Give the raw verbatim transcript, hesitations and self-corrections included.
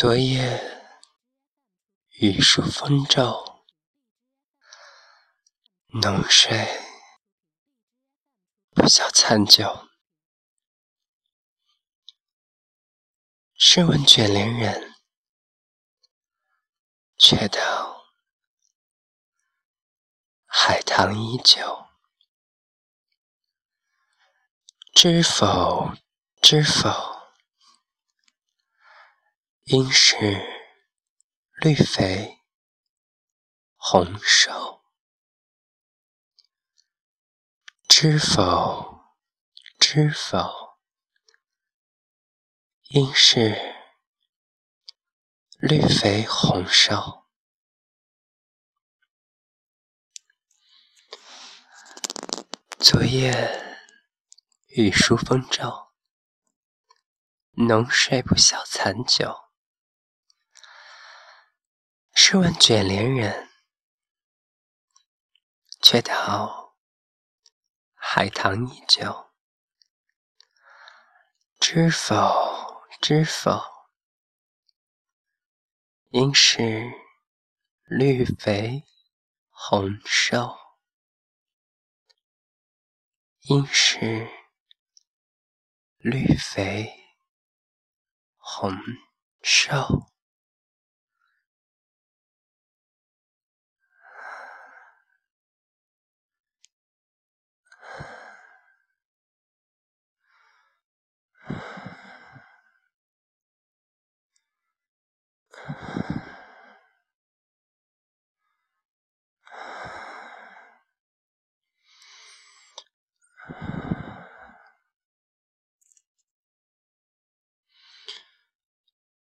昨夜雨疏风骤，浓睡不消残酒。试问卷帘人，却道海棠依旧。知否知否，应是绿肥红瘦。知否知否，应是绿肥红瘦。昨夜雨疏风骤，浓睡不消残酒。试问卷帘人，却道海棠依旧。知否知否，应是绿肥红瘦。应是绿肥红瘦。